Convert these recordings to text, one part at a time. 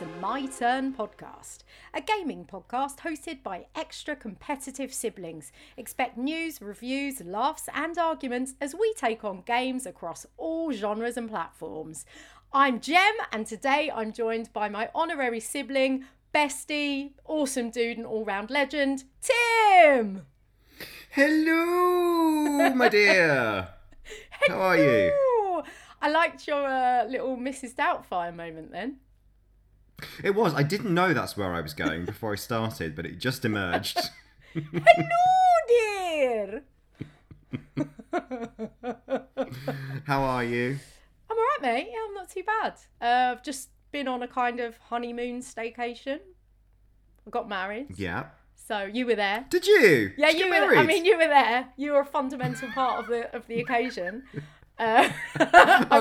to My Turn Podcast, a gaming podcast hosted by extra competitive siblings. Expect news, reviews, laughs and arguments as we take on games across all genres and platforms. I'm Gem, and today I'm joined by my honorary sibling, bestie, awesome dude and all-round legend, Tim! Hello, my dear. Hello. How are you? I liked your little Mrs. Doubtfire moment then. It was. I didn't know that's where I was going before I started, but it just emerged. Hello, dear. How are you? I'm all right, mate. Yeah, I'm not too bad. I've just been on a kind of honeymoon staycation. I got married. Yeah. So you were there. Did you? Yeah, you were. I mean, you were there. You were a fundamental part of the occasion. I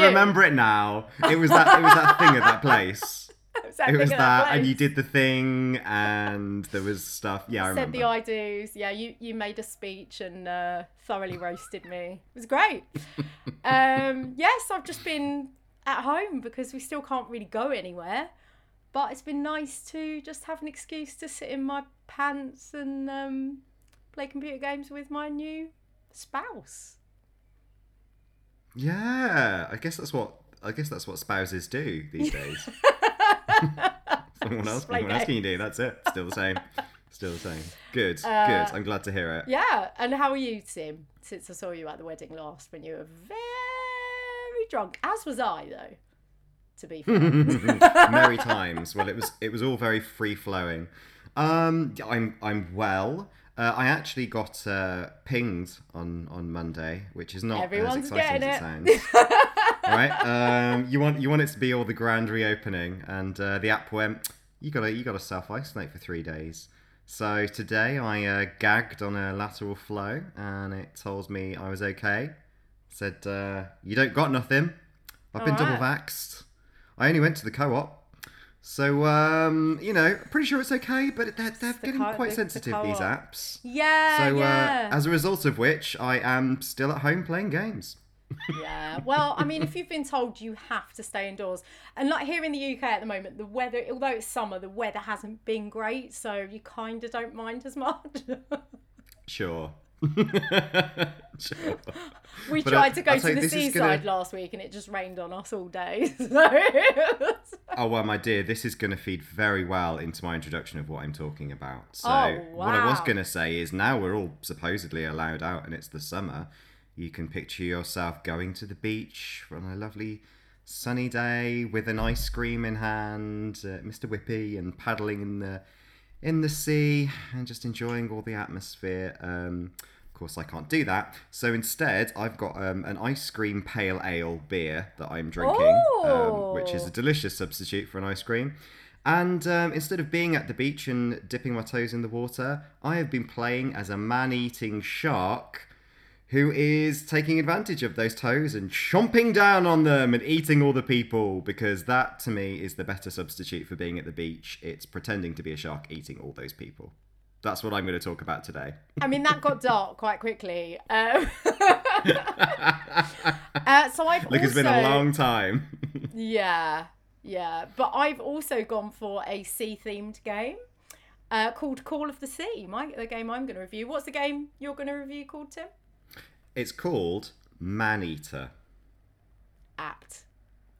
remember it now. It was that thing at that place. It was that place. And you did the thing, and there was stuff. Yeah, I remember. Said the I do's. Yeah, you made a speech and thoroughly roasted me. It was great. Yes, I've just been at home because we still can't really go anywhere. But it's been nice to just have an excuse to sit in my pants and play computer games with my new spouse. Yeah, I guess that's what spouses do these days. What else can you do? That's it. Still the same. Good. Good. I'm glad to hear it. Yeah. And how are you, Tim? Since I saw you at the wedding last, when you were very drunk, as was I, though. To be fair. Merry times. Well, it was all very free flowing. I'm well. I actually got pinged on Monday, which is not Everyone's as exciting as it sounds. Right? You want it to be all the grand reopening, and the app went, you gotta self isolate for 3 days. So today I gagged on a lateral flow, and it told me I was okay. Said you don't got nothing. I've all been double vaxxed. I only went to the co-op, so, pretty sure it's okay, but they're getting quite sensitive, these apps. Yeah, so, yeah. As a result of which, I am still at home playing games. Yeah, well, I mean, if you've been told you have to stay indoors, and like here in the UK at the moment, the weather, although it's summer, the weather hasn't been great, so you kind of don't mind as much. Sure. Sure. We tried to go to the seaside last week and it just rained on us all day. Oh, well, my dear, this is going to feed very well into my introduction of what I'm talking about. So what I was going to say is, now we're all supposedly allowed out and it's the summer, you can picture yourself going to the beach on a lovely sunny day with an ice cream in hand, Mr. Whippy, and paddling in the sea and just enjoying all the atmosphere. Of course, I can't do that. So instead, I've got an ice cream pale ale beer that I'm drinking, which is a delicious substitute for an ice cream. And instead of being at the beach and dipping my toes in the water, I have been playing as a man-eating shark who is taking advantage of those toes and chomping down on them and eating all the people, because that, to me, is the better substitute for being at the beach. It's pretending to be a shark eating all those people. That's what I'm going to talk about today. I mean, that got dark quite quickly. It's been a long time. Yeah. But I've also gone for a sea-themed game called Call of the Sea, the game I'm going to review. What's the game you're going to review called, Tim? It's called Maneater. Apt.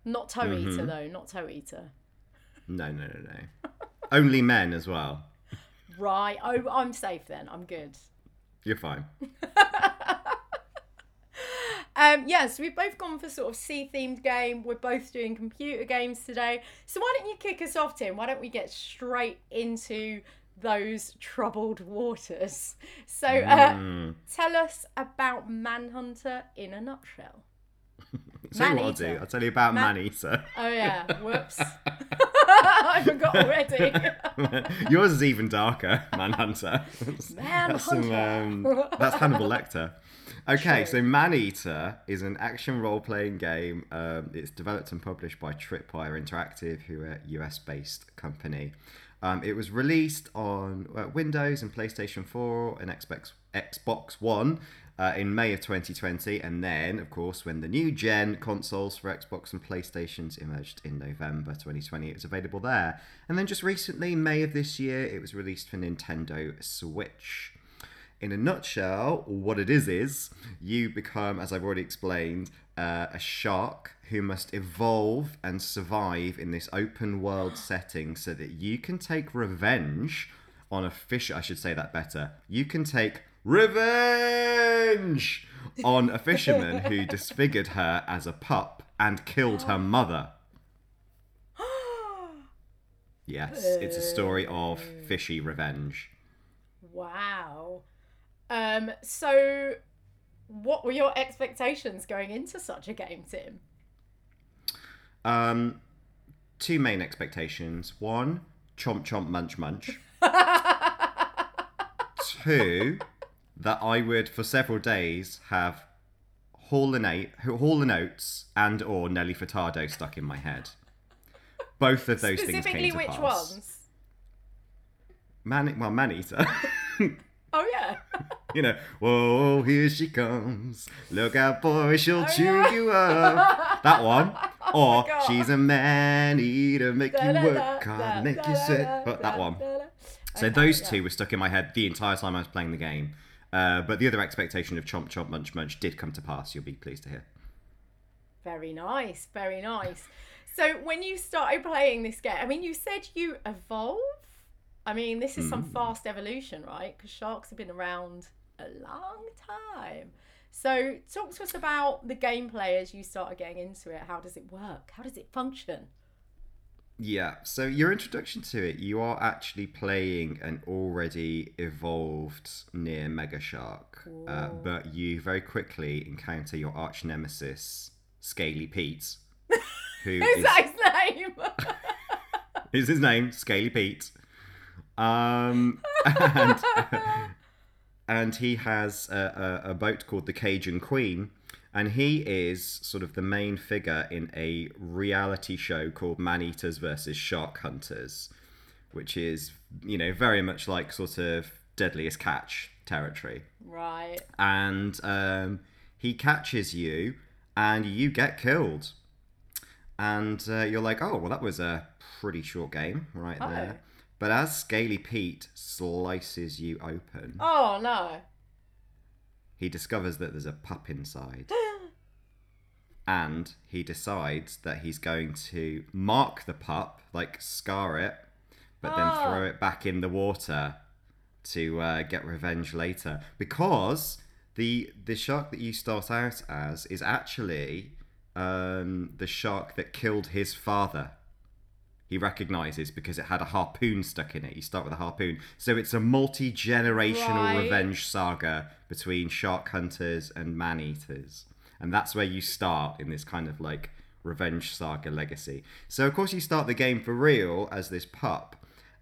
Not toe eater, though. Not toe eater. No. Only men as well. Right. Oh, I'm safe then. I'm good. You're fine. So we've both gone for sort of sea-themed game. We're both doing computer games today. So why don't you kick us off, Tim? Why don't we get straight into those troubled waters? So tell us about Manhunter in a nutshell. So what I'll do, I'll tell you about Maneater. Oh yeah, whoops. I forgot already. Yours is even darker, Manhunter. That's Hannibal Lecter. Okay, true. So Maneater is an action role-playing game. It's developed and published by Tripwire Interactive, who are a US-based company. It was released on Windows and PlayStation 4 and Xbox One in May of 2020, and then, of course, when the new gen consoles for Xbox and PlayStations emerged in November 2020, it was available there. And then just recently, May of this year, it was released for Nintendo Switch. In a nutshell, what it is you become, as I've already explained, a shark who must evolve and survive in this open world setting so that you can take revenge on a fish. I should say that better. You can take revenge on a fisherman who disfigured her as a pup and killed her mother. Yes, it's a story of fishy revenge. Wow. So what were your expectations going into such a game, Tim? Two main expectations. One, chomp chomp munch munch. Two, that I would for several days have Hall and Oates and or Nelly Furtado stuck in my head. Both of those things came to pass. Specifically which ones? Maneater. Oh, yeah. You know, whoa, here she comes. Look out, boy, she'll chew you up. That one. Or she's a man-eater, make you work hard, make you sweat. That one. So those two were stuck in my head the entire time I was playing the game. But the other expectation of chomp, chomp, munch, munch did come to pass. You'll be pleased to hear. Very nice. Very nice. So when you started playing this game, I mean, you said you evolved? I mean, this is some fast evolution, right? Because sharks have been around a long time. So talk to us about the gameplay as you started getting into it. How does it work? How does it function? Yeah, so your introduction to it, you are actually playing an already evolved near mega shark, but you very quickly encounter your arch nemesis, Scaly Pete. Who's that his name? Is his name Scaly Pete? And he has a boat called the Cajun Queen, and he is sort of the main figure in a reality show called Maneaters versus Shark Hunters, which is, you know, very much like sort of Deadliest Catch territory. Right. And he catches you, and you get killed. And you're like, oh, well, that was a pretty short game right there. But as Scaly Pete slices you open... Oh, no. He discovers that there's a pup inside. And he decides that he's going to mark the pup, like scar it, but then throw it back in the water to get revenge later. Because the shark that you start out as is actually the shark that killed his father. He recognises because it had a harpoon stuck in it. You start with a harpoon. So it's a multi-generational revenge saga between shark hunters and man-eaters. And that's where you start in this kind of like revenge saga legacy. So of course you start the game for real as this pup.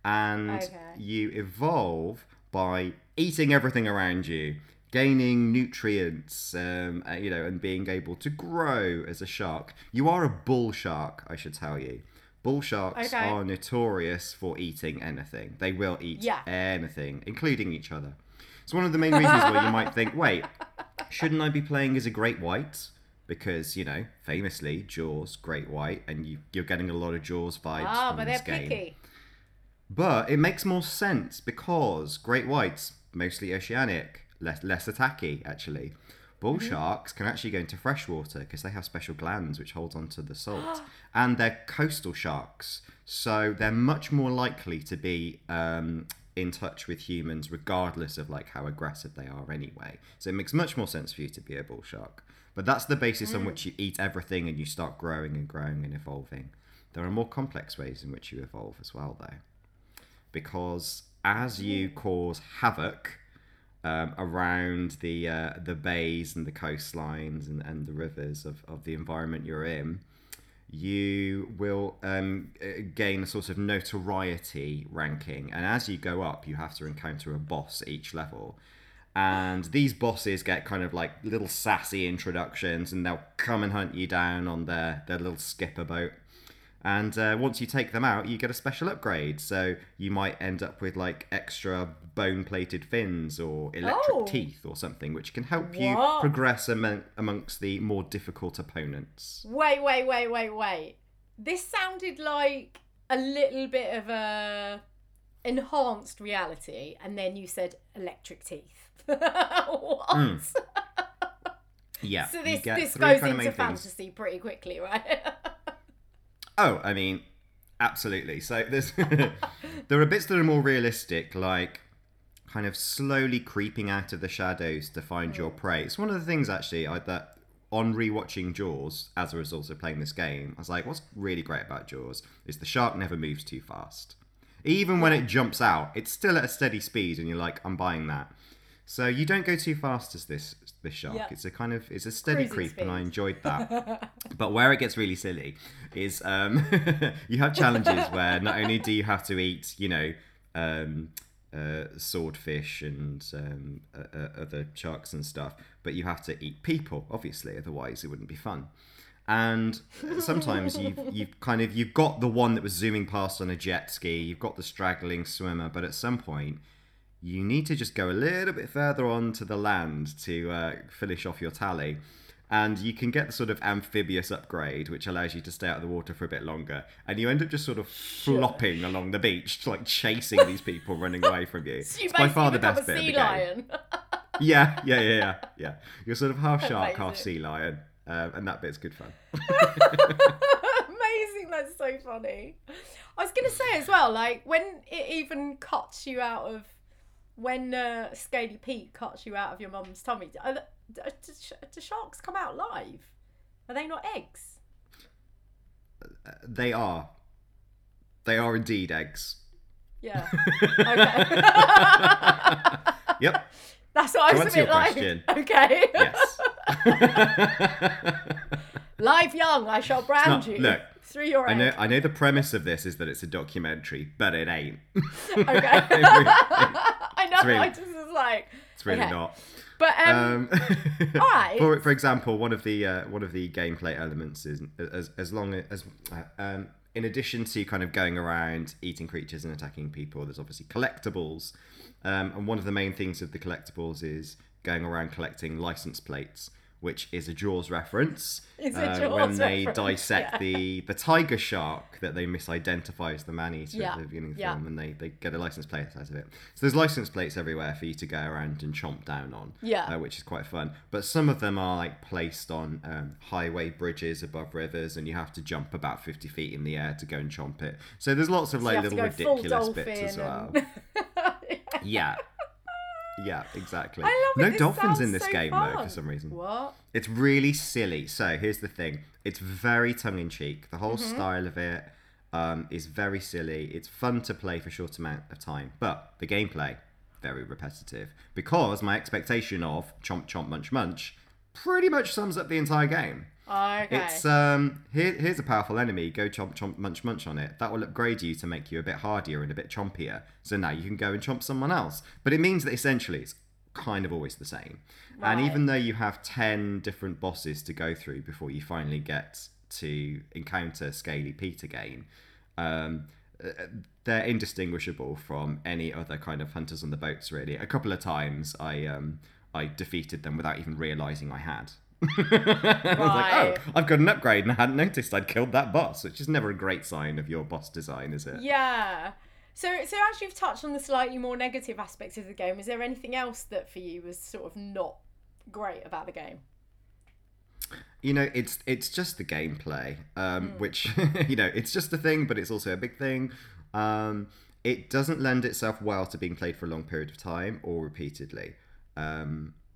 And you evolve by eating everything around you, gaining nutrients, you know, and being able to grow as a shark. You are a bull shark, I should tell you. Bull sharks are notorious for eating anything. They will eat anything, including each other. It's one of the main reasons why you might think, wait, shouldn't I be playing as a great white? Because, you know, famously, Jaws, great white, and you're getting a lot of Jaws vibes from this game. Oh, but they're picky. But it makes more sense because great whites, mostly oceanic, less attacky, actually. Bull sharks can actually go into freshwater because they have special glands which hold onto the salt. And they're coastal sharks, so they're much more likely to be in touch with humans regardless of like how aggressive they are anyway. So it makes much more sense for you to be a bull shark. But that's the basis on which you eat everything and you start growing and growing and evolving. There are more complex ways in which you evolve as well, though. Because as you cause havoc... around the bays and the coastlines and the rivers of the environment you're in, you will gain a sort of notoriety ranking. And as you go up, you have to encounter a boss at each level. And these bosses get kind of like little sassy introductions, and they'll come and hunt you down on their little skipper boat. And once you take them out, you get a special upgrade. So you might end up with like extra bone-plated fins or electric teeth or something, which can help you progress amongst the more difficult opponents. Wait. This sounded like a little bit of a enhanced reality, and then you said electric teeth. What? Mm. Yeah. So this goes into fantasy pretty quickly, right? Oh, I mean, absolutely. So there's there are bits that are more realistic, like kind of slowly creeping out of the shadows to find your prey. It's one of the things, actually, that on rewatching Jaws, as a result of playing this game, I was like, what's really great about Jaws is the shark never moves too fast. Even when it jumps out, it's still at a steady speed, and you're like, I'm buying that. So you don't go too fast as this shark. Yep. It's a steady cruising creep speed. And I enjoyed that. But where it gets really silly is you have challenges where not only do you have to eat, swordfish and other sharks and stuff, but you have to eat people, obviously, otherwise it wouldn't be fun. And sometimes you've got the one that was zooming past on a jet ski, you've got the straggling swimmer, but at some point you need to just go a little bit further on to the land to finish off your tally. And you can get the sort of amphibious upgrade, which allows you to stay out of the water for a bit longer. And you end up just sort of flopping along the beach, like chasing these people running away from you. So it's by far the best bit of the game. Yeah. You're sort of half shark, half sea lion. And that bit's good fun. Amazing, that's so funny. I was going to say as well, like, when it even cuts you out of... When Scaly Pete cuts you out of your mum's tummy, do sharks come out live? Are they not eggs? They are. They are indeed eggs. Yeah. Okay. Yep. That's what I was a bit like. Question. Okay. Yes. Live young, I shall brand you. Look. Through your end. I know the premise of this is that it's a documentary, but it ain't. Okay. I know, really, I just was like... It's really not. But, all right. For example, one of the gameplay elements is, in addition to kind of going around, eating creatures and attacking people, there's obviously collectibles. And one of the main things of the collectibles is going around collecting license plates, which is a Jaws reference. When they dissect the tiger shark that they misidentify as the Maneater at the beginning of the film, and they get a license plate out of it. So there's license plates everywhere for you to go around and chomp down on, which is quite fun. But some of them are like placed on highway bridges above rivers, and you have to jump about 50 feet in the air to go and chomp it. So there's lots of like little ridiculous bits as well. Yeah. Yeah, exactly. I love it. No dolphins in this game, though, for some reason. What? It's really silly. So here's the thing. It's very tongue-in-cheek. The whole style of it is very silly. It's fun to play for a short amount of time. But the gameplay, very repetitive. Because my expectation of chomp, chomp, munch, munch pretty much sums up the entire game. Oh, okay. It's, here's a powerful enemy, go chomp, chomp, munch, munch on it. That will upgrade you to make you a bit hardier and a bit chompier. So now you can go and chomp someone else. But it means that essentially it's kind of always the same. Right. And even though you have 10 different bosses to go through before you finally get to encounter Scaly Pete again, they're indistinguishable from any other kind of hunters on the boats, really. A couple of times I defeated them without even realising I had. I was like, oh, I've got an upgrade and I hadn't noticed I'd killed that boss, which is never a great sign of your boss design, is it? Yeah. So as you've touched on the slightly more negative aspects of the game, is there anything else that for you was sort of not great about the game? You know, it's just the gameplay, which, it's just a thing, but it's also a big thing. It doesn't lend itself well to being played for a long period of time or repeatedly.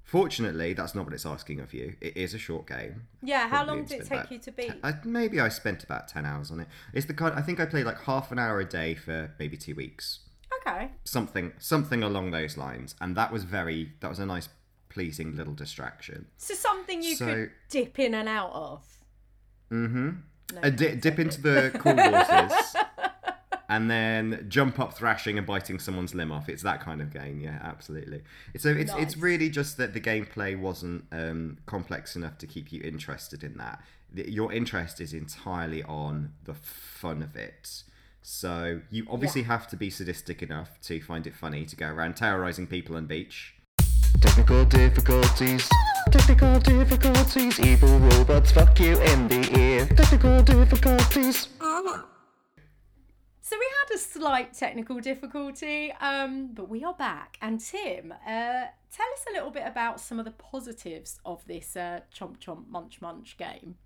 Fortunately, that's not what it's asking of you. It is a short game. Yeah, how long did it take you to beat? Maybe I spent about 10 hours on it. It's the kind. I think I played like half an hour a day for maybe 2 weeks. Okay. Something along those lines, and that was a nice, pleasing little distraction. So something you could dip in and out of. Mm-hmm. No, dip into the cool waters. And then jump up thrashing and biting someone's limb off. It's that kind of game, yeah, absolutely. So it's really just that the gameplay wasn't complex enough to keep you interested in that. your interest is entirely on the fun of it. So you obviously have to be sadistic enough to find it funny to go around terrorising people on beach. Technical difficulties, evil robots fuck you in the ear. Technical difficulties. So we had a slight technical difficulty, but we are back. And Tim, tell us a little bit about some of the positives of this Chomp Chomp Munch Munch game.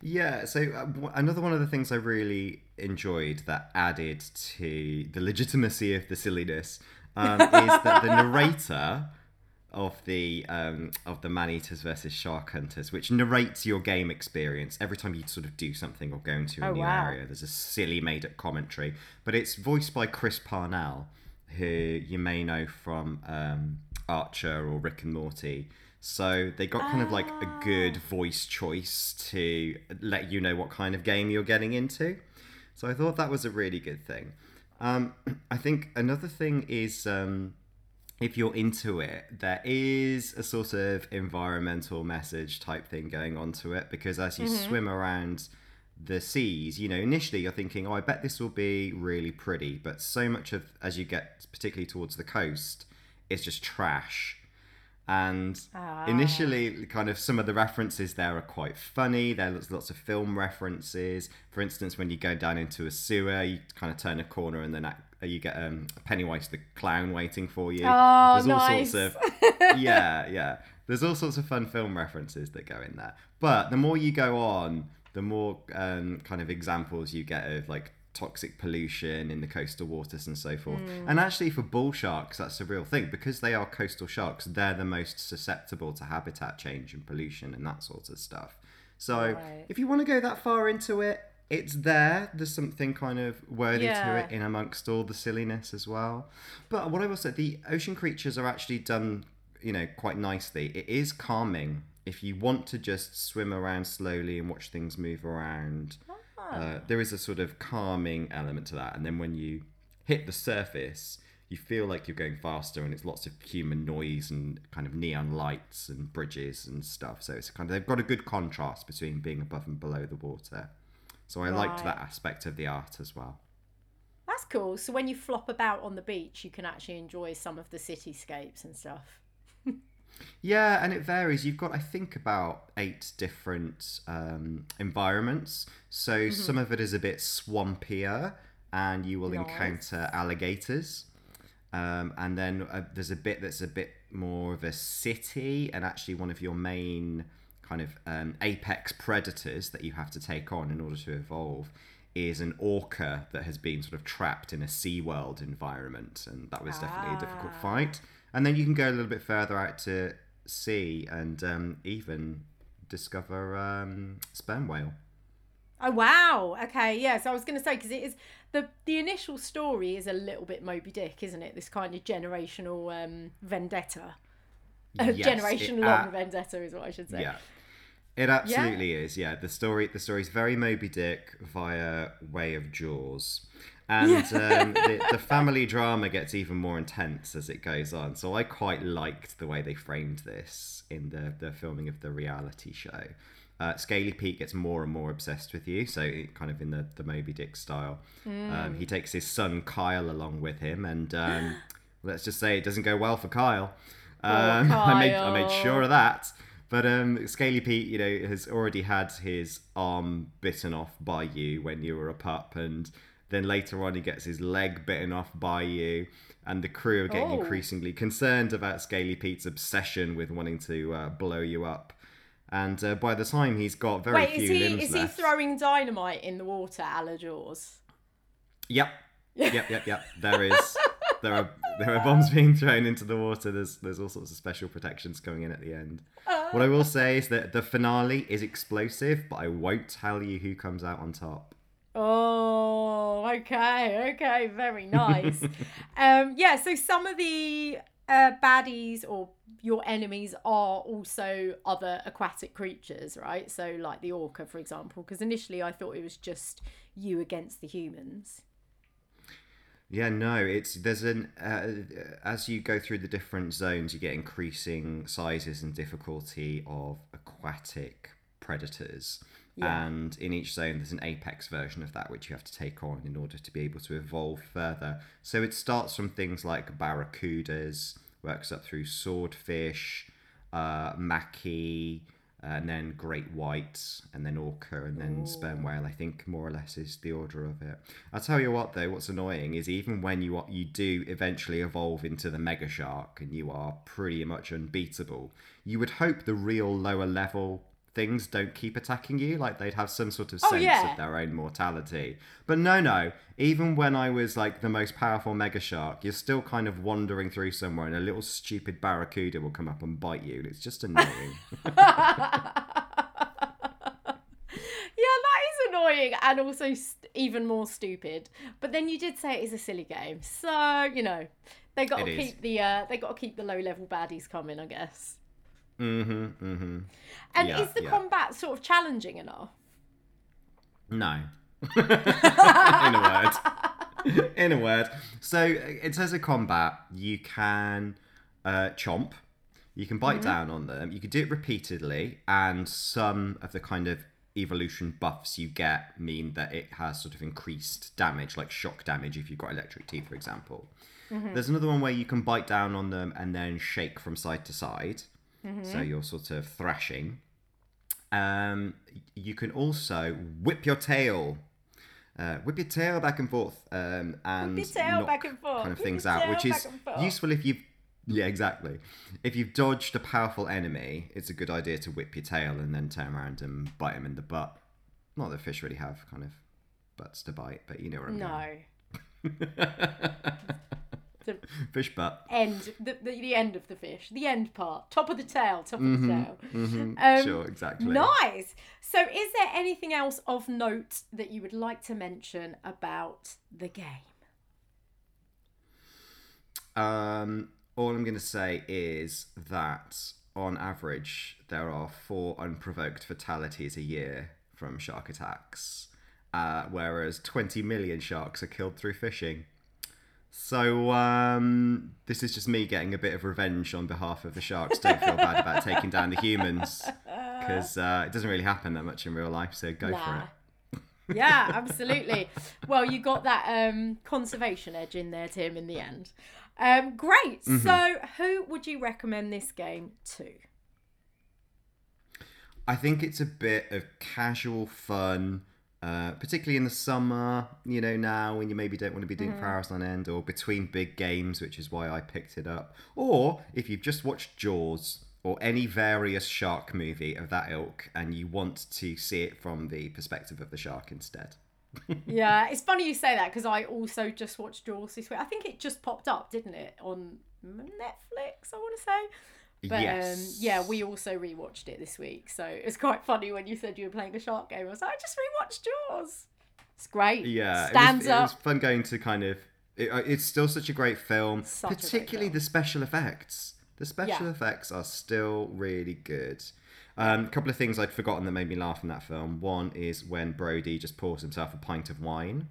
Yeah, so another one of the things I really enjoyed that added to the legitimacy of the silliness is that the narrator of the Maneaters versus Shark Hunters, which narrates your game experience every time you sort of do something or go into a new area. There's a silly made-up commentary, but it's voiced by Chris Parnell, who you may know from Archer or Rick and Morty. So they got kind of like a good voice choice to let you know what kind of game you're getting into. So I thought that was a really good thing. I think another thing is if you're into it, there is a sort of environmental message type thing going on to it, because as you swim around the seas, you know, initially you're thinking, oh, I bet this will be really pretty. But so much of, as you get particularly towards the coast, it's just trash. And initially, kind of some of the references there are quite funny. There's lots of film references. For instance, when you go down into a sewer, you kind of turn a corner and then you get Pennywise the clown waiting for you. Oh, there's all sorts of There's all sorts of fun film references that go in there. But the more you go on, the more kind of examples you get of like toxic pollution in the coastal waters and so forth. And actually for bull sharks, that's a real thing, because they are coastal sharks. They're the most susceptible to habitat change and pollution and that sort of stuff. So if you want to go that far into it, it's there. There's something kind of worthy to it in amongst all the silliness as well. But what I will say, the ocean creatures are actually done, you know, quite nicely. It is calming if you want to just swim around slowly and watch things move around. There is a sort of calming element to that, and then when you hit the surface, you feel like you're going faster, and it's lots of human noise and kind of neon lights and bridges and stuff. So it's kind of, they've got a good contrast between being above and below the water. So I liked that aspect of the art as well. That's cool. So when you flop about on the beach, you can actually enjoy some of the cityscapes and stuff. Yeah, and it varies. You've got, I think, about 8 different environments. So some of it is a bit swampier, and you will encounter alligators. And then there's a bit that's a bit more of a city, and actually one of your main kind of apex predators that you have to take on in order to evolve is an orca that has been sort of trapped in a SeaWorld environment, and that was definitely a difficult fight. And then you can go a little bit further out to sea and even discover sperm whale. Oh, wow. Okay, yeah. So I was going to say, because it is the initial story is a little bit Moby Dick, isn't it? This kind of generational vendetta. Yes, generational vendetta is what I should say. Yeah, it absolutely is. Yeah, the story is very Moby Dick via way of Jaws. And the family drama gets even more intense as it goes on. So I quite liked the way they framed this in the filming of the reality show. Scaly Pete gets more and more obsessed with you, so kind of in the Moby Dick style. He takes his son Kyle along with him, and let's just say it doesn't go well for Kyle. Kyle. I made sure of that. But Scaly Pete, you know, has already had his arm bitten off by you when you were a pup, and then later on he gets his leg bitten off by you, and the crew are getting increasingly concerned about Scaly Pete's obsession with wanting to blow you up. And by the time he's got very few limbs left. Is he throwing dynamite in the water, a la Jaws? Yep. There are bombs being thrown into the water. There's all sorts of special protections coming in at the end. What I will say is that the finale is explosive, but I won't tell you who comes out on top. Oh, okay, very nice. So some of the baddies or your enemies are also other aquatic creatures, right? So like the orca, for example, because initially I thought it was just you against the humans. Yeah, no, as you go through the different zones, you get increasing sizes and difficulty of aquatic predators. Yeah. And in each zone, there's an apex version of that, which you have to take on in order to be able to evolve further. So it starts from things like barracudas, works up through swordfish, maki, and then great whites, and then orca, and then sperm whale, I think, more or less, is the order of it. I'll tell you what, though, what's annoying is even when you do eventually evolve into the mega shark, and you are pretty much unbeatable, you would hope the real lower level things don't keep attacking you, like they'd have some sort of sense of their own mortality. But no, even when I was like the most powerful mega shark, you're still kind of wandering through somewhere and a little stupid barracuda will come up and bite you. It's just annoying. Yeah, that is annoying and also even more stupid. But then you did say it is a silly game, so you know they got to keep the low level baddies coming, I guess. And is the combat sort of challenging enough? No. In a word. So in terms of combat, you can chomp. You can bite down on them. You can do it repeatedly, and some of the kind of evolution buffs you get mean that it has sort of increased damage, like shock damage if you've got electric teeth, for example. There's another one where you can bite down on them and then shake from side to side. So you're sort of thrashing. You can also whip your tail. Whip your tail back and forth and knock back and forth. Kind of things out, which is useful if you've... Yeah, exactly. If you've dodged a powerful enemy, it's a good idea to whip your tail and then turn around and bite them in the butt. Not that fish really have kind of butts to bite, but you know what I'm going. Fish butt. End. The end of the fish. The end part. Top of the tail. Sure, exactly. Nice. So is there anything else of note that you would like to mention about the game? All I'm going to say is that on average, there are 4 unprovoked fatalities a year from shark attacks, whereas 20 million sharks are killed through fishing. So this is just me getting a bit of revenge on behalf of the sharks. Don't feel bad about taking down the humans, because it doesn't really happen that much in real life, so go for it. Yeah, absolutely. Well, you got that conservation edge in there, Tim, in the end. Great. So who would you recommend this game to? I think it's a bit of casual fun, particularly in the summer, you know, now when you maybe don't want to be doing for hours on end, or between big games, which is why I picked it up. Or if you've just watched Jaws or any various shark movie of that ilk and you want to see it from the perspective of the shark instead. Yeah, it's funny you say that, because I also just watched Jaws this week. I think it just popped up, didn't it, on Netflix, I want to say. But yes. We also rewatched it this week, so it's quite funny when you said you were playing a shark game. I was like, I just rewatched Jaws. It's great. Yeah, it was fun going to kind of. It's still such a great film, particularly the special effects. The special effects are still really good. A couple of things I'd forgotten that made me laugh in that film. One is when Brody just pours himself a pint of wine.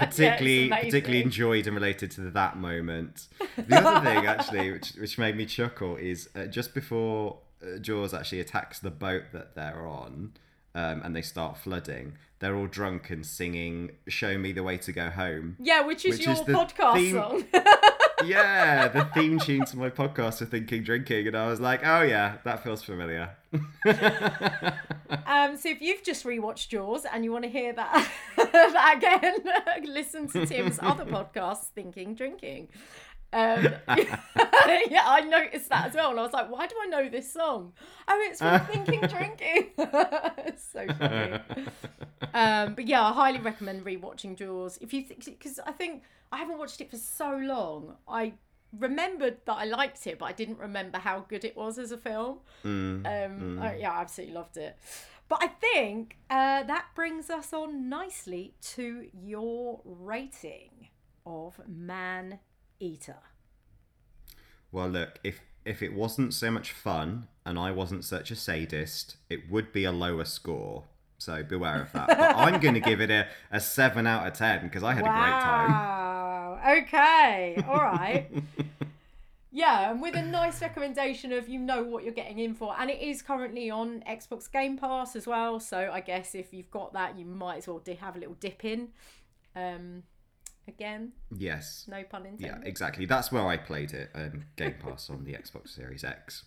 Particularly enjoyed and related to that moment. The other thing, actually, which made me chuckle, is just before Jaws actually attacks the boat that they're on, and they start flooding, they're all drunk and singing "Show Me the Way to Go Home." Yeah, which is your podcast song. Yeah, the theme tune to my podcast for Thinking Drinking, and I was like, oh yeah, that feels familiar. So if you've just rewatched Jaws and you want to hear that, that again, listen to Tim's other podcast, Thinking Drinking. Yeah, I noticed that as well, and I was like, why do I know this song? Oh, it's from Thinking Drinking. It's so funny. But yeah, I highly recommend rewatching Jaws if you think, because I think I haven't watched it for so long. I remembered that I liked it, but I didn't remember how good it was as a film. I absolutely loved it. But I think that brings us on nicely to your rating of Maneater. Well, look, if it wasn't so much fun and I wasn't such a sadist, it would be a lower score. So beware of that. But I'm going to give it a 7 out of 10 because I had a great time. Wow. Okay. All right. Yeah, and with a nice recommendation of, you know what you're getting in for. And it is currently on Xbox Game Pass as well. So I guess if you've got that, you might as well have a little dip in. Again. Yes. No pun intended. Yeah, exactly. That's where I played it. Game Pass on the Xbox Series X.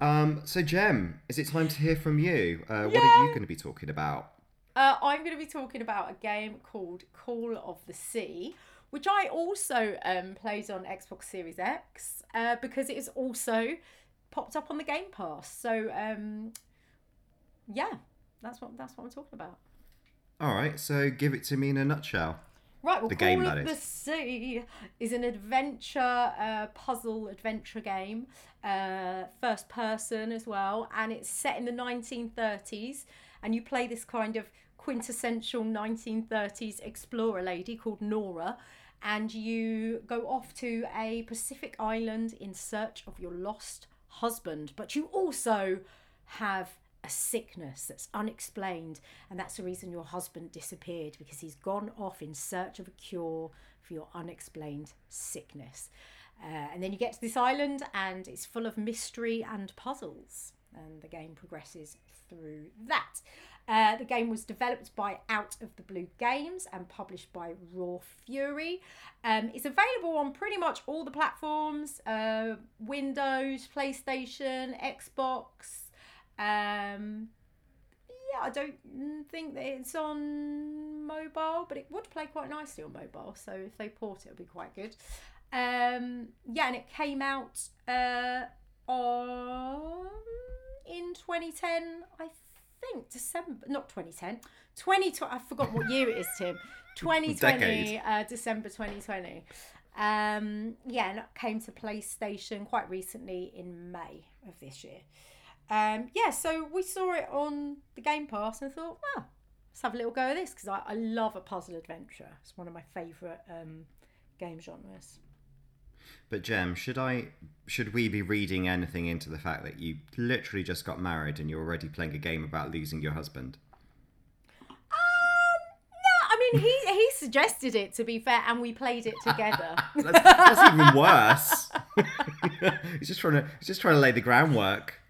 So Gem, is it time to hear from you? What are you going to be talking about? I'm going to be talking about a game called Call of the Sea, which I also played on Xbox Series X because it is also popped up on the Game Pass. So, that's what I'm talking about. All right, so give it to me in a nutshell. Right, well, Call of the Sea is an puzzle adventure game, first person as well, and it's set in the 1930s, and you play this kind of quintessential 1930s explorer lady called Nora, and you go off to a Pacific island in search of your lost husband. But you also have a sickness that's unexplained, and that's the reason your husband disappeared, because he's gone off in search of a cure for your unexplained sickness. And then you get to this island, and it's full of mystery and puzzles, and the game progresses through that. The game was developed by Out of the Blue Games and published by Raw Fury. It's available on pretty much all the platforms, Windows, PlayStation, Xbox. I don't think that it's on mobile, but it would play quite nicely on mobile. So if they port it, it'll be quite good. And it came out in 2010, I think, December, not 2010, 2020, I forgot what year it is, Tim, 2020, December 2020. And it came to PlayStation quite recently in May of this year. So we saw it on the Game Pass and thought, well, let's have a little go of this, because I love a puzzle adventure. It's one of my favourite game genres. But Gem, should we be reading anything into the fact that you literally just got married and you're already playing a game about losing your husband? No, I mean, he suggested it, to be fair, and we played it together. That's even worse. He's just trying to lay the groundwork.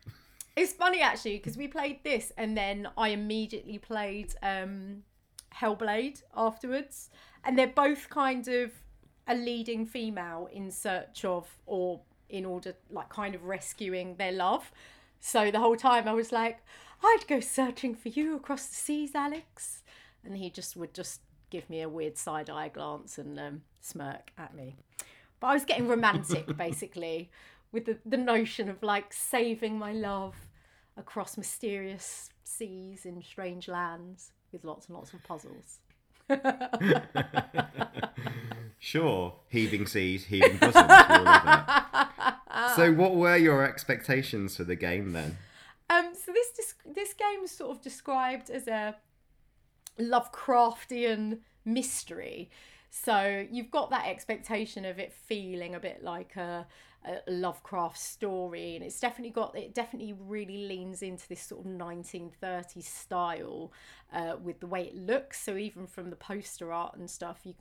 It's funny, actually, because we played this and then I immediately played Hellblade afterwards. And they're both kind of a leading female in search of, or in order, like, kind of rescuing their love. So the whole time I was like, I'd go searching for you across the seas, Alex. And he would give me a weird side-eye glance and smirk at me. But I was getting romantic, basically, with the notion of, like, saving my love across mysterious seas in strange lands with lots and lots of puzzles. Sure, heaving seas, heaving puzzles. So what were your expectations for the game then? So this game is sort of described as a Lovecraftian mystery. So you've got that expectation of it feeling a bit like a Lovecraft story, and it definitely really leans into this sort of 1930s style with the way it looks. So even from the poster art and stuff, you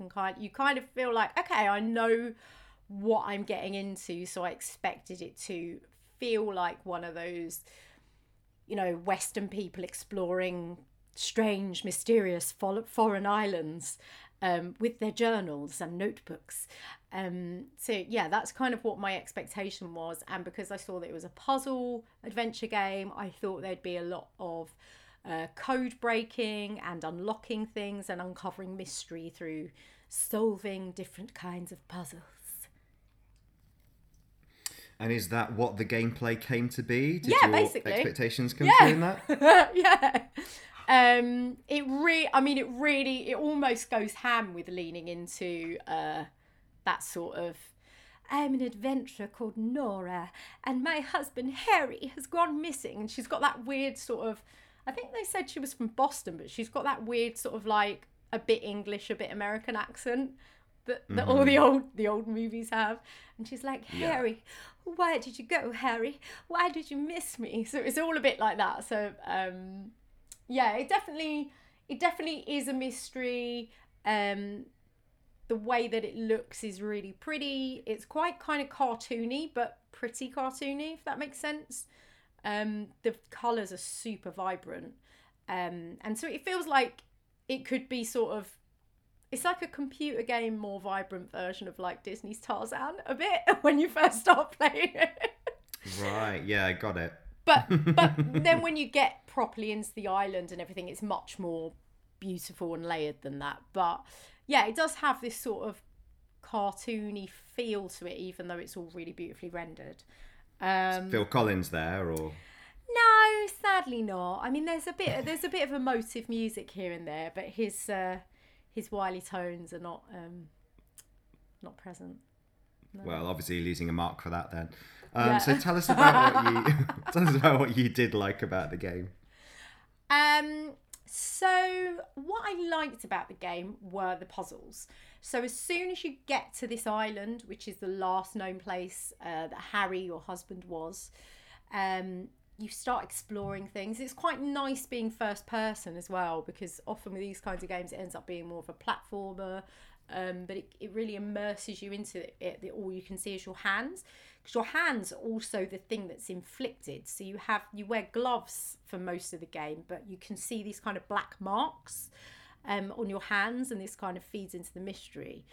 kind of feel like, okay, I know what I'm getting into. So I expected it to feel like one of those, you know, Western people exploring strange, mysterious foreign islands with their journals and notebooks. That's kind of what my expectation was. And because I saw that it was a puzzle adventure game, I thought there'd be a lot of code breaking and unlocking things and uncovering mystery through solving different kinds of puzzles. And is that what the gameplay came to be? Did your expectations come true in that? Yeah. It almost goes ham with leaning into that sort of, I'm an adventurer called Nora and my husband Harry has gone missing. And she's got that weird sort of, I think they said she was from Boston, but she's got that weird sort of, like, a bit English, a bit American accent that all the old movies have. And she's like, Harry, where did you go, Harry? Why did you miss me? So it's all a bit like that. So, it definitely is a mystery. the way that it looks is really pretty. It's quite kind of cartoony, but pretty cartoony, if that makes sense. The colours are super vibrant. And so it feels like it could be sort of, it's like a computer game, more vibrant version of like Disney's Tarzan a bit when you first start playing it. Right, yeah, I got it. But then when you get properly into the island and everything, it's much more beautiful and layered than that. But yeah, it does have this sort of cartoony feel to it, even though it's all really beautifully rendered. Is Phil Collins there, or? No, sadly not. I mean, there's a bit of emotive music here and there, but his wily tones are not present. No. Well, obviously you're losing a mark for that then. So tell us about what you did like about the game. So what I liked about the game were the puzzles. So as soon as you get to this island, which is the last known place that Harry, your husband, was, you start exploring things. It's quite nice being first person as well, because often with these kinds of games, it ends up being more of a platformer. But it really immerses you into it. All you can see is your hands, because your hands are also the thing that's inflicted. So you wear gloves for most of the game, but you can see these kind of black marks on your hands, and this kind of feeds into the mystery.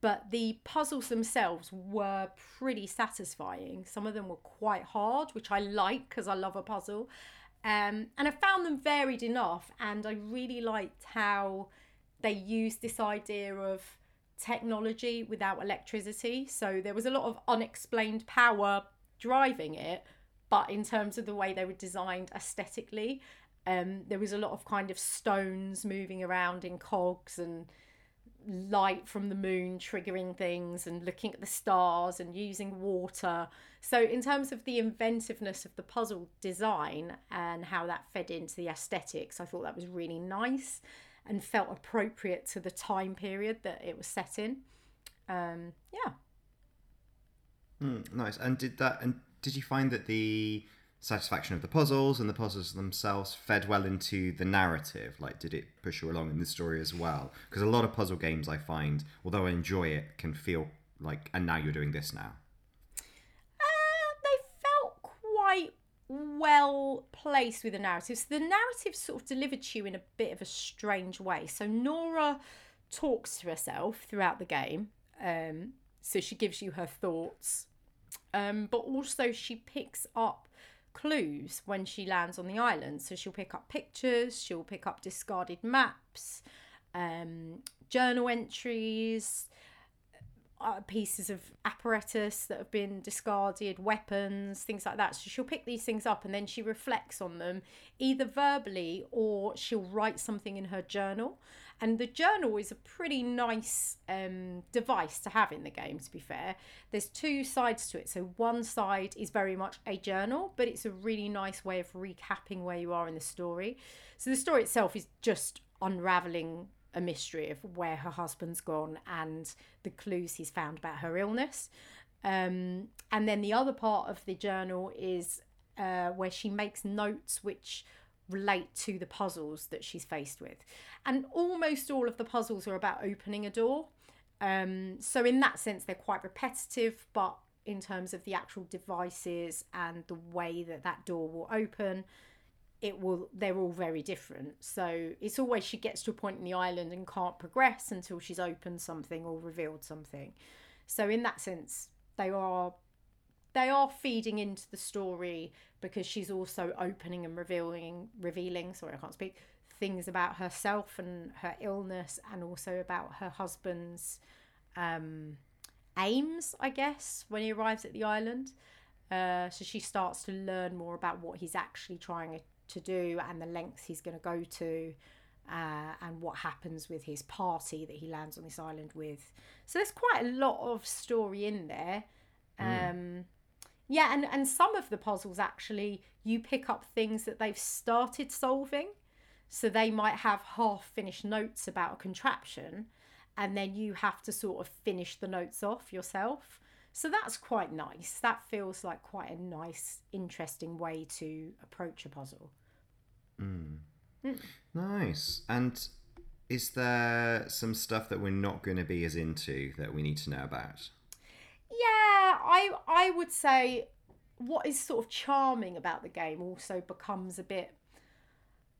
But the puzzles themselves were pretty satisfying. Some of them were quite hard, which I like because I love a puzzle. And I found them varied enough, and I really liked how they used this idea of technology without electricity. So there was a lot of unexplained power driving it, but in terms of the way they were designed aesthetically, there was a lot of kind of stones moving around in cogs, and light from the moon triggering things, and looking at the stars, and using water. So in terms of the inventiveness of the puzzle design and how that fed into the aesthetics, I thought that was really nice and felt appropriate to the time period that it was set in. Nice. And did you find that the satisfaction of the puzzles and the puzzles themselves fed well into the narrative? Like, did it push you along in the story as well? Because a lot of puzzle games, I find, although I enjoy it, can feel like, and now you're doing this now. They felt quite well placed with the narrative. So the narrative sort of delivered to you in a bit of a strange way. So Nora talks to herself throughout the game, so she gives you her thoughts, but also she picks up clues when she lands on the island. So she'll pick up pictures, she'll pick up discarded maps, journal entries, pieces of apparatus that have been discarded, weapons, things like that. So she'll pick these things up, and then she reflects on them, either verbally or she'll write something in her journal. And the journal is a pretty nice device to have in the game, to be fair. There's two sides to it. So one side is very much a journal, but it's a really nice way of recapping where you are in the story. So the story itself is just unraveling a mystery of where her husband's gone and the clues he's found about her illness. And then the other part of the journal is where she makes notes which relate to the puzzles that she's faced with. And almost all of the puzzles are about opening a door. So in that sense, they're quite repetitive, but in terms of the actual devices and the way that door will open, they're all very different. So it's always she gets to a point in the island and can't progress until she's opened something or revealed something. So in that sense, they are feeding into the story, because she's also opening and revealing, sorry, I can't speak, things about herself and her illness, and also about her husband's aims, I guess, when he arrives at the island. So she starts to learn more about what he's actually trying to do, and the lengths he's going to go to, and what happens with his party that he lands on this island with. So there's quite a lot of story in there. Yeah, and some of the puzzles, actually, you pick up things that they've started solving. So they might have half-finished notes about a contraption, and then you have to sort of finish the notes off yourself. So that's quite nice. That feels like quite a nice, interesting way to approach a puzzle. Nice. And Is there some stuff that we're not going to be as into that we need to know about? Yeah, I would say what is sort of charming about the game also becomes a bit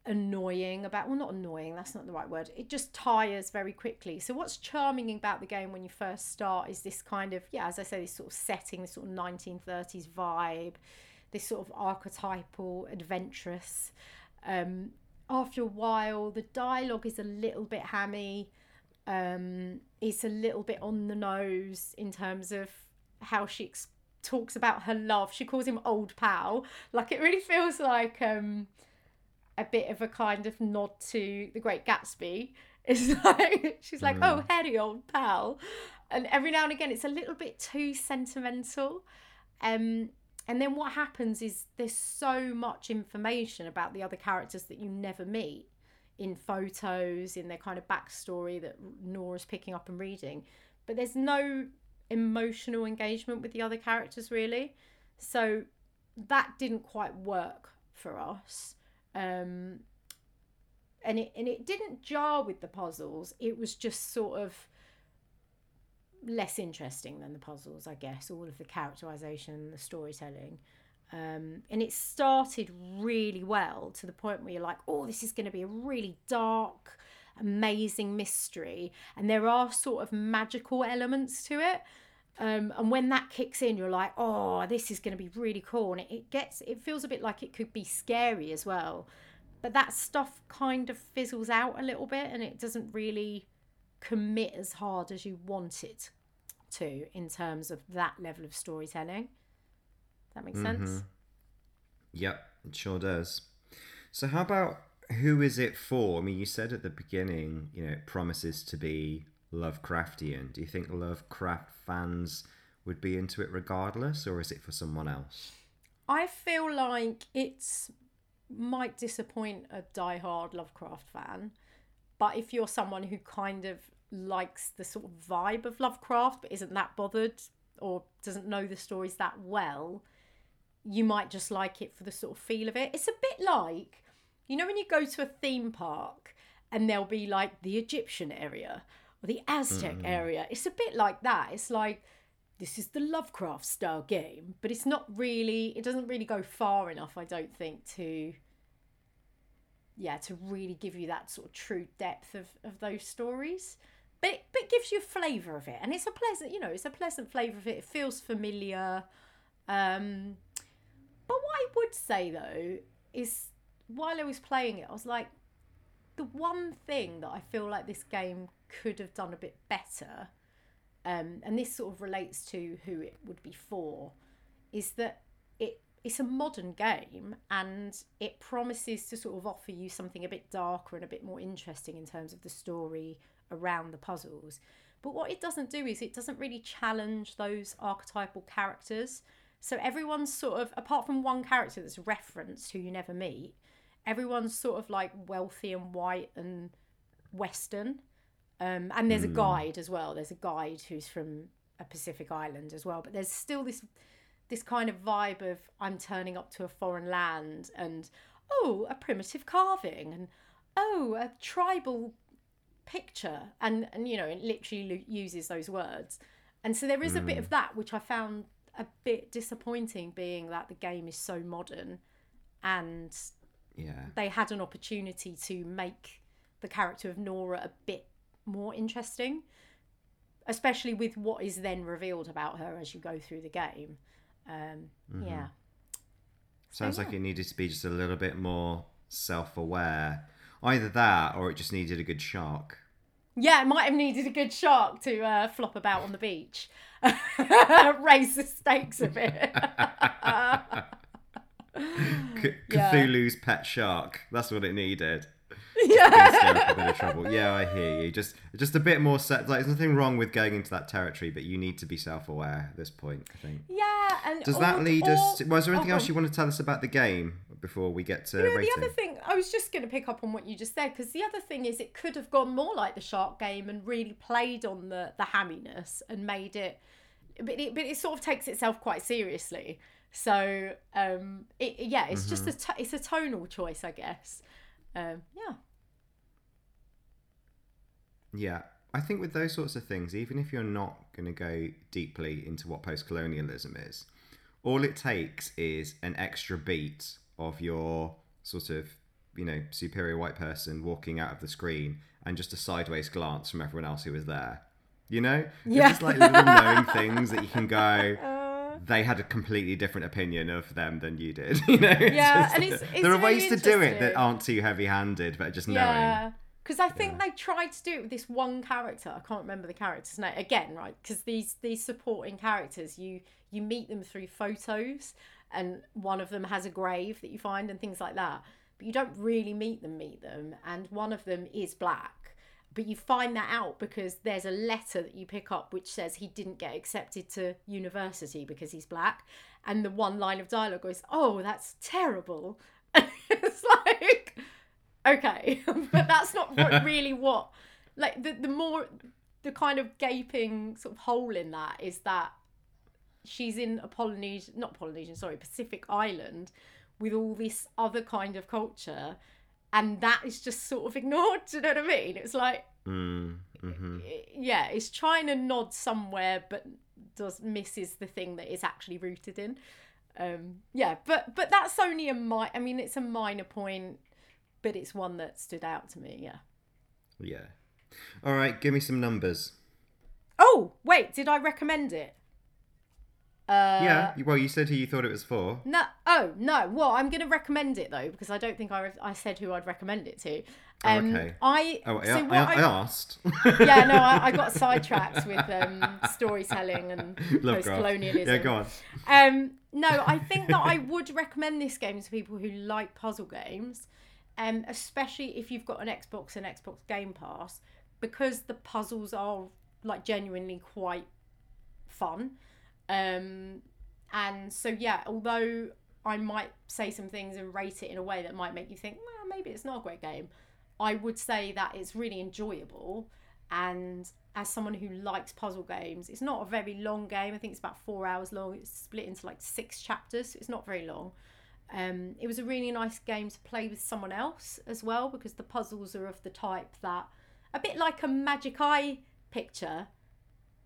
annoying about, well, not annoying, that's not the right word. It just tires very quickly. So what's charming about the game when you first start is this kind of, yeah, as I say, this sort of setting, this sort of 1930s vibe, this sort of archetypal, adventurous. After a while, the dialogue is a little bit hammy. It's a little bit on the nose in terms of how she talks about her love. She calls him old pal. Like, it really feels like a bit of a kind of nod to The Great Gatsby. It's like, she's like, oh, howdy, old pal. And every now and again, it's a little bit too sentimental. And then what happens is there's so much information about the other characters that you never meet in photos, in their kind of backstory that Nora's picking up and reading. But there's no emotional engagement with the other characters, really. So that didn't quite work for us. And it didn't jar with the puzzles. It was just sort of less interesting than the puzzles, I guess, all of the characterization, the storytelling. And it started really well to the point where you're like, oh, this is going to be a really dark, amazing mystery. And there are sort of magical elements to it. And when that kicks in, you're like, oh, this is going to be really cool. And it feels a bit like it could be scary as well. But that stuff kind of fizzles out a little bit and it doesn't really commit as hard as you want it to in terms of that level of storytelling. That makes sense? Yep, it sure does. So how about who is it for? I mean, you said at the beginning, you know, it promises to be Lovecraftian. Do you think Lovecraft fans would be into it regardless, or is it for someone else? I feel like it might disappoint a diehard Lovecraft fan, but if you're someone who kind of likes the sort of vibe of Lovecraft but isn't that bothered or doesn't know the stories that well, you might just like it for the sort of feel of it. It's a bit like, you know, when you go to a theme park and there'll be like the Egyptian area, the Aztec area. It's a bit like that. It's like, this is the Lovecraft style game, but it's not really, it doesn't really go far enough, I don't think, to really give you that sort of true depth of those stories. But it gives you a flavour of it. And it's a pleasant, you know, it's a pleasant flavour of it. It feels familiar. But what I would say, though, is while I was playing it, I was like, the one thing that I feel like this game could have done a bit better, and this sort of relates to who it would be for, is that it's a modern game and it promises to sort of offer you something a bit darker and a bit more interesting in terms of the story around the puzzles. But what it doesn't do is it doesn't really challenge those archetypal characters. So everyone's sort of, apart from one character that's referenced who you never meet, everyone's sort of like wealthy and white and Western. And there's a guide as well. There's a guide who's from a Pacific island as well. But there's still this kind of vibe of, I'm turning up to a foreign land and, oh, a primitive carving and, oh, a tribal picture. And you know, it literally uses those words. And so there is a bit of that, which I found a bit disappointing, being that the game is so modern and they had an opportunity to make the character of Nora a bit more interesting, especially with what is then revealed about her as you go through the game. Sounds like it needed to be just a little bit more self-aware. Either that or it just needed a good shark. Yeah, it might have needed a good shark to flop about on the beach. Raise the stakes a bit. Cthulhu's pet shark. That's what it needed. Yeah. A bit of trouble. Yeah, I hear you. Just a bit more set. Like, there's nothing wrong with going into that territory, but you need to be self-aware at this point, I think. Yeah. And does that lead us? Was there anything else you want to tell us about the game before we get to rating? The other thing, I was just going to pick up on what you just said, because the other thing is, it could have gone more like the shark game and really played on the hamminess and made it. But it sort of takes itself quite seriously. So it's just a tonal choice, I guess. Yeah, I think with those sorts of things, even if you're not going to go deeply into what post-colonialism is, all it takes is an extra beat of your sort of, you know, superior white person walking out of the screen and just a sideways glance from everyone else who was there. You know? Yeah. It's like little known things that you can go, they had a completely different opinion of them than you did. You know? Yeah, just, and it's there are really ways to do it that aren't too heavy-handed, but just knowing. Yeah, because I think they tried to do it with this one character. I can't remember the character's name. Again, right, because these supporting characters, you meet them through photos, and one of them has a grave that you find and things like that. But you don't really meet them, and one of them is black. But you find that out because there's a letter that you pick up which says he didn't get accepted to university because he's black. And the one line of dialogue goes, "Oh, that's terrible." And it's like, okay, but that's not the kind of gaping sort of hole in that is that she's in a Pacific Island with all this other kind of culture. And that is just sort of ignored, do you know what I mean? It's like, it's trying to nod somewhere, but misses the thing that it's actually rooted in. But that's only it's a minor point, but it's one that stood out to me, yeah. Yeah. All right, give me some numbers. Oh, wait, did I recommend it? Yeah, well, you said who you thought it was for. No, oh, no. Well, I'm going to recommend it, though, because I don't think I said who I'd recommend it to. Okay. I asked. Yeah, no, I got sidetracked with storytelling and post-colonialism. Yeah, go on. No, I think that I would recommend this game to people who like puzzle games, especially if you've got an Xbox and Xbox Game Pass, because the puzzles are, like, genuinely quite fun. And so, yeah, although I might say some things and rate it in a way that might make you think, well, maybe it's not a great game, I would say that it's really enjoyable. And as someone who likes puzzle games, it's not a very long game. I think it's about 4 hours long. It's split into like 6 chapters, so it's not very long. It was a really nice game to play with someone else as well, because the puzzles are of the type that, a bit like a Magic Eye picture,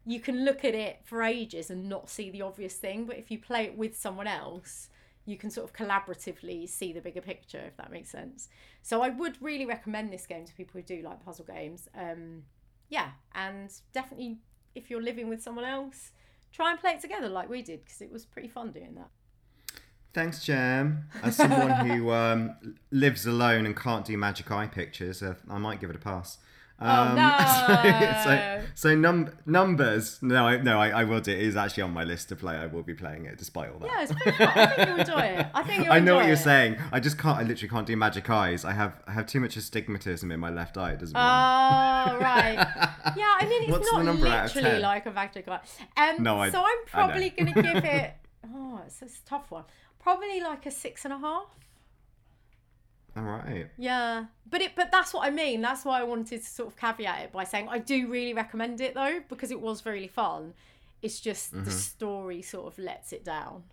you can look at it for ages and not see the obvious thing, but if you play it with someone else, you can sort of collaboratively see the bigger picture, if that makes sense. So I would really recommend this game to people who do like puzzle games. And definitely if you're living with someone else, try and play it together like we did, because it was pretty fun doing that. Thanks, Jam. As someone who lives alone and can't do Magic Eye pictures, I might give it a pass. Numbers. I will do. It is actually on my list to play. I will be playing it despite all that. Yeah, it's pretty fun. I think you'll enjoy it. I know what you're saying. I just can't. I literally can't do Magic Eyes. I have too much astigmatism in my left eye. It doesn't. Oh right. Yeah. I mean, it's what's not literally like a Magic Eye. So I'm probably going to give it. Oh, it's a tough one. Probably like a 6.5. All right. Yeah, but that's what I mean. That's why I wanted to sort of caveat it by saying I do really recommend it, though, because it was really fun. It's just the story sort of lets it down.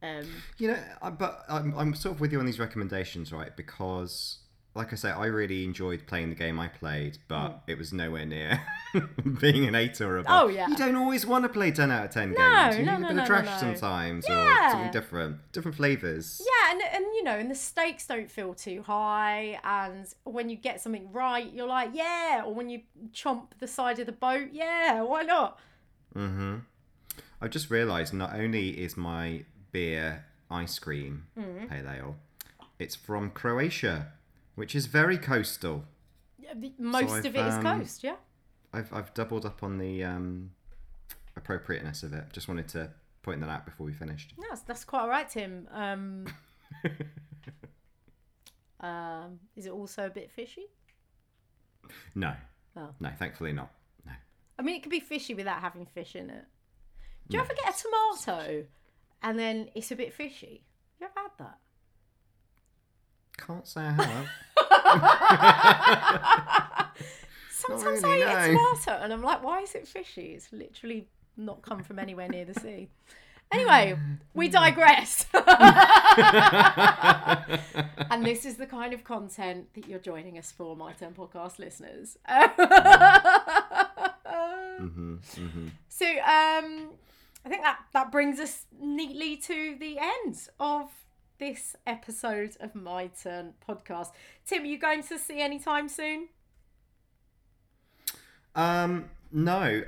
But I'm sort of with you on these recommendations, right? Because, like I say, I really enjoyed playing the game I played, but it was nowhere near being an 8 or above. Oh, yeah. You don't always want to play 10 out of 10 games. You need a bit of trash sometimes, or something different flavours. Yeah, and the stakes don't feel too high, and when you get something right, you're like, yeah, or when you chomp the side of the boat, yeah, why not? Mm-hmm. I've just realised not only is my beer ice cream pale ale, it's from Croatia, which is very coastal. Most of it is coast, yeah. I've doubled up on the appropriateness of it. Just wanted to point that out before we finished. No, that's quite all right, Tim. Is it also a bit fishy? No. Oh. No, thankfully not. No. I mean, it could be fishy without having fish in it. Do you ever get a tomato and then it's a bit fishy? You ever had that? Can't say I have. Sometimes really, I eat a tomato and I'm like, why is it fishy? It's literally not come from anywhere near the sea. Anyway, we digress. And this is the kind of content that you're joining us for, My 10 Podcast listeners. Mm-hmm. Mm-hmm. So I think that brings us neatly to the end of this episode of My Turn Podcast. Tim, are you going to see anytime soon? No.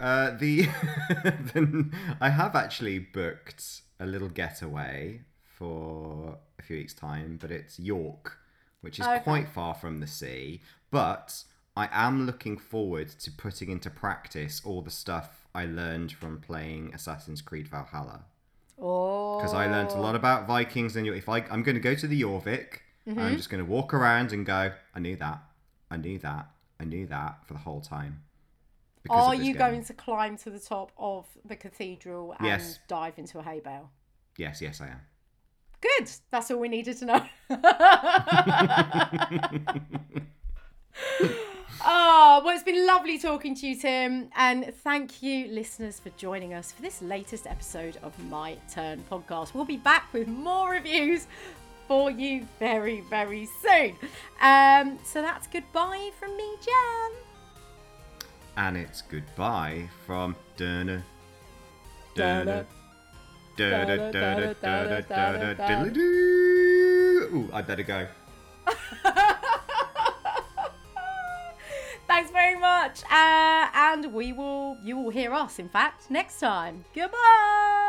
I have actually booked a little getaway for a few weeks' time, but it's York, which is quite far from the sea. But I am looking forward to putting into practice all the stuff I learned from playing Assassin's Creed Valhalla. Oh. Because I learned a lot about Vikings, and if I'm going to go to the Jörvik, mm-hmm. I'm just going to walk around and go, I knew that for the whole time. Are you going to climb to the top of the cathedral and dive into a hay bale? Yes, I am. Good. That's all we needed to know. Oh, well, it's been lovely talking to you, Tim. And thank you, listeners, for joining us for this latest episode of My Turn Podcast. We'll be back with more reviews for you very, very soon. So that's goodbye from me, Jan. And it's goodbye from Ooh, I better go. Thanks very much. And you will hear us, in fact, next time. Goodbye.